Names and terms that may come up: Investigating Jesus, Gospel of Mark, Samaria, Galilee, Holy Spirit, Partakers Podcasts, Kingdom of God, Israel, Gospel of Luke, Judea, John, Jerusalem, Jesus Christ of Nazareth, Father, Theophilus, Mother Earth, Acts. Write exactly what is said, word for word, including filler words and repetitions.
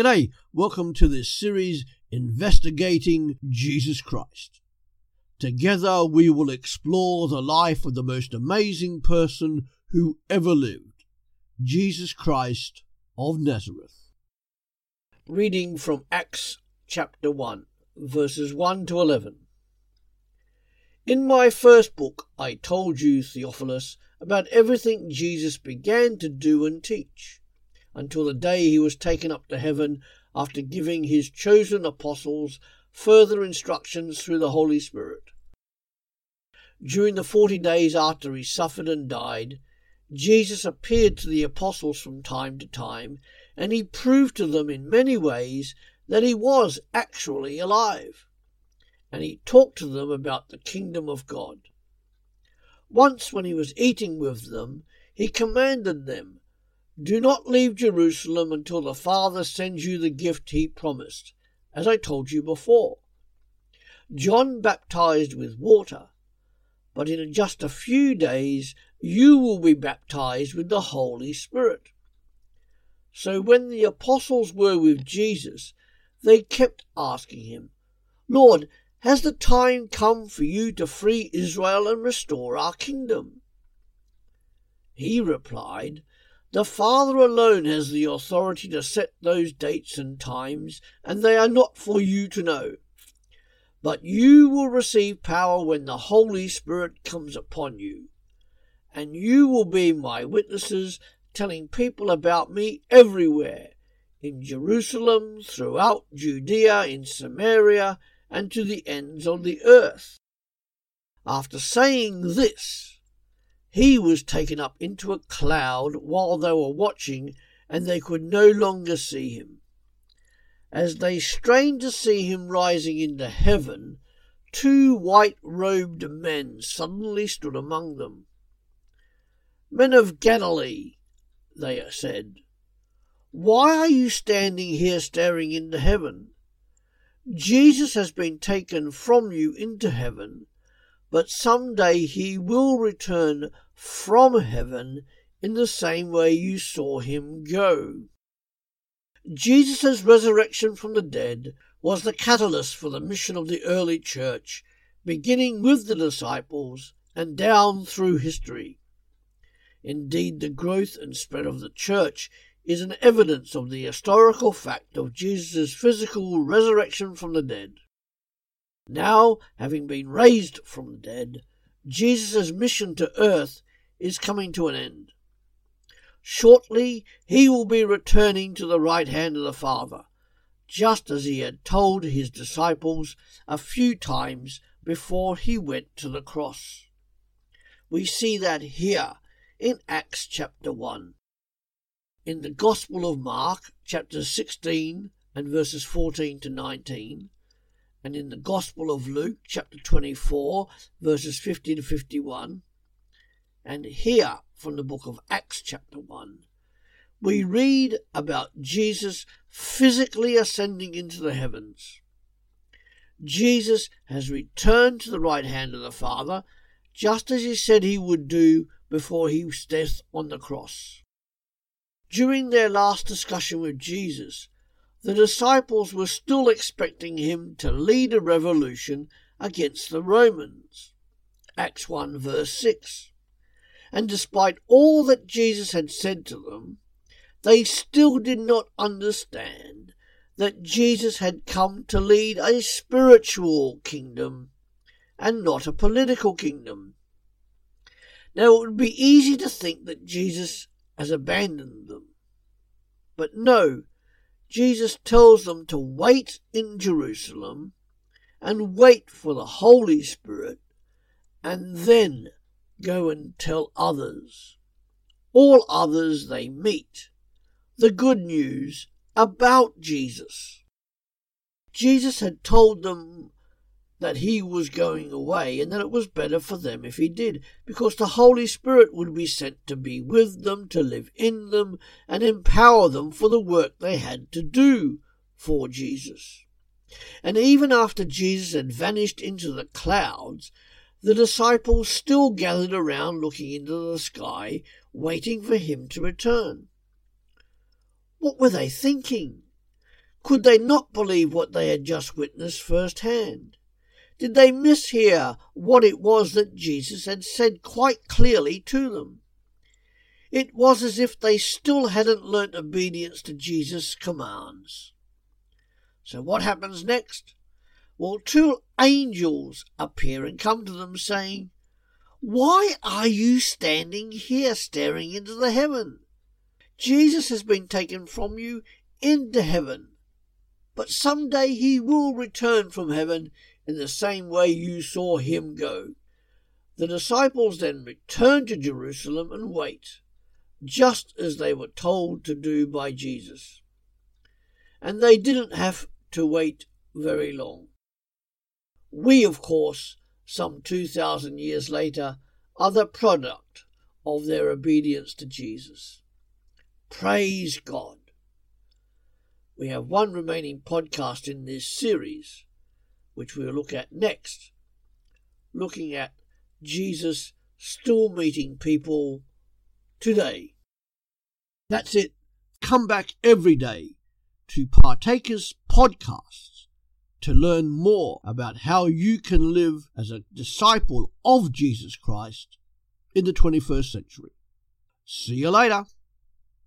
G'day, welcome to this series, Investigating Jesus Christ. Together we will explore the life of the most amazing person who ever lived, Jesus Christ of Nazareth. Reading from Acts chapter one, verses one to eleven. In my first book I told you, Theophilus, about everything Jesus began to do and teach, until the day he was taken up to heaven, after giving his chosen apostles further instructions through the Holy Spirit. During the forty days after he suffered and died, Jesus appeared to the apostles from time to time, and he proved to them in many ways that he was actually alive, and he talked to them about the Kingdom of God. Once when he was eating with them, he commanded them, "Do not leave Jerusalem until the Father sends you the gift he promised, as I told you before. John baptized with water, but in just a few days you will be baptized with the Holy Spirit." So when the apostles were with Jesus, they kept asking him, "Lord, has the time come for you to free Israel and restore our kingdom?" He replied, "The Father alone has the authority to set those dates and times, and they are not for you to know. But you will receive power when the Holy Spirit comes upon you, and you will be my witnesses, telling people about me everywhere, in Jerusalem, throughout Judea, in Samaria, and to the ends of the earth." After saying this, he was taken up into a cloud while they were watching, and they could no longer see him. As they strained to see him rising into heaven, two white-robed men suddenly stood among them. "Men of Galilee," they said, "why are you standing here staring into heaven? Jesus has been taken from you into heaven, but some day he will return from heaven in the same way you saw him go." Jesus' resurrection from the dead was the catalyst for the mission of the early church, beginning with the disciples and down through history. Indeed, the growth and spread of the church is an evidence of the historical fact of Jesus' physical resurrection from the dead. Now, having been raised from the dead, Jesus' mission to earth is coming to an end. Shortly, he will be returning to the right hand of the Father, just as he had told his disciples a few times before he went to the cross. We see that here in Acts chapter one. In the Gospel of Mark, chapter sixteen and verses fourteen to nineteen, and in the Gospel of Luke, chapter twenty-four, verses fifty to fifty-one, and here from the book of Acts, chapter one, we read about Jesus physically ascending into the heavens. Jesus has returned to the right hand of the Father, just as he said he would do before his death on the cross. During their last discussion with Jesus, the disciples were still expecting him to lead a revolution against the Romans. Acts one verse six. And despite all that Jesus had said to them, they still did not understand that Jesus had come to lead a spiritual kingdom and not a political kingdom. Now, it would be easy to think that Jesus has abandoned them. But no, Jesus tells them to wait in Jerusalem and wait for the Holy Spirit and then go and tell others, all others they meet, the good news about Jesus. Jesus had told them that he was going away and that it was better for them if he did, because the Holy Spirit would be sent to be with them, to live in them, and empower them for the work they had to do for Jesus. And even after Jesus had vanished into the clouds, the disciples still gathered around looking into the sky, waiting for him to return. What were they thinking? Could they not believe what they had just witnessed firsthand? Did they mishear what it was that Jesus had said quite clearly to them? It was as if they still hadn't learnt obedience to Jesus' commands. So what happens next? Well, two angels appear and come to them saying, "Why are you standing here staring into the heaven? Jesus has been taken from you into heaven, but someday he will return from heaven in the same way you saw him go." The disciples then return to Jerusalem and wait, just as they were told to do by Jesus. And they didn't have to wait very long. We, of course, some two thousand years later, are the product of their obedience to Jesus. Praise God. We have one remaining podcast in this series, which we'll look at next, looking at Jesus still meeting people today. That's it. Come back every day to Partakers Podcasts to learn more about how you can live as a disciple of Jesus Christ in the twenty-first century. See you later.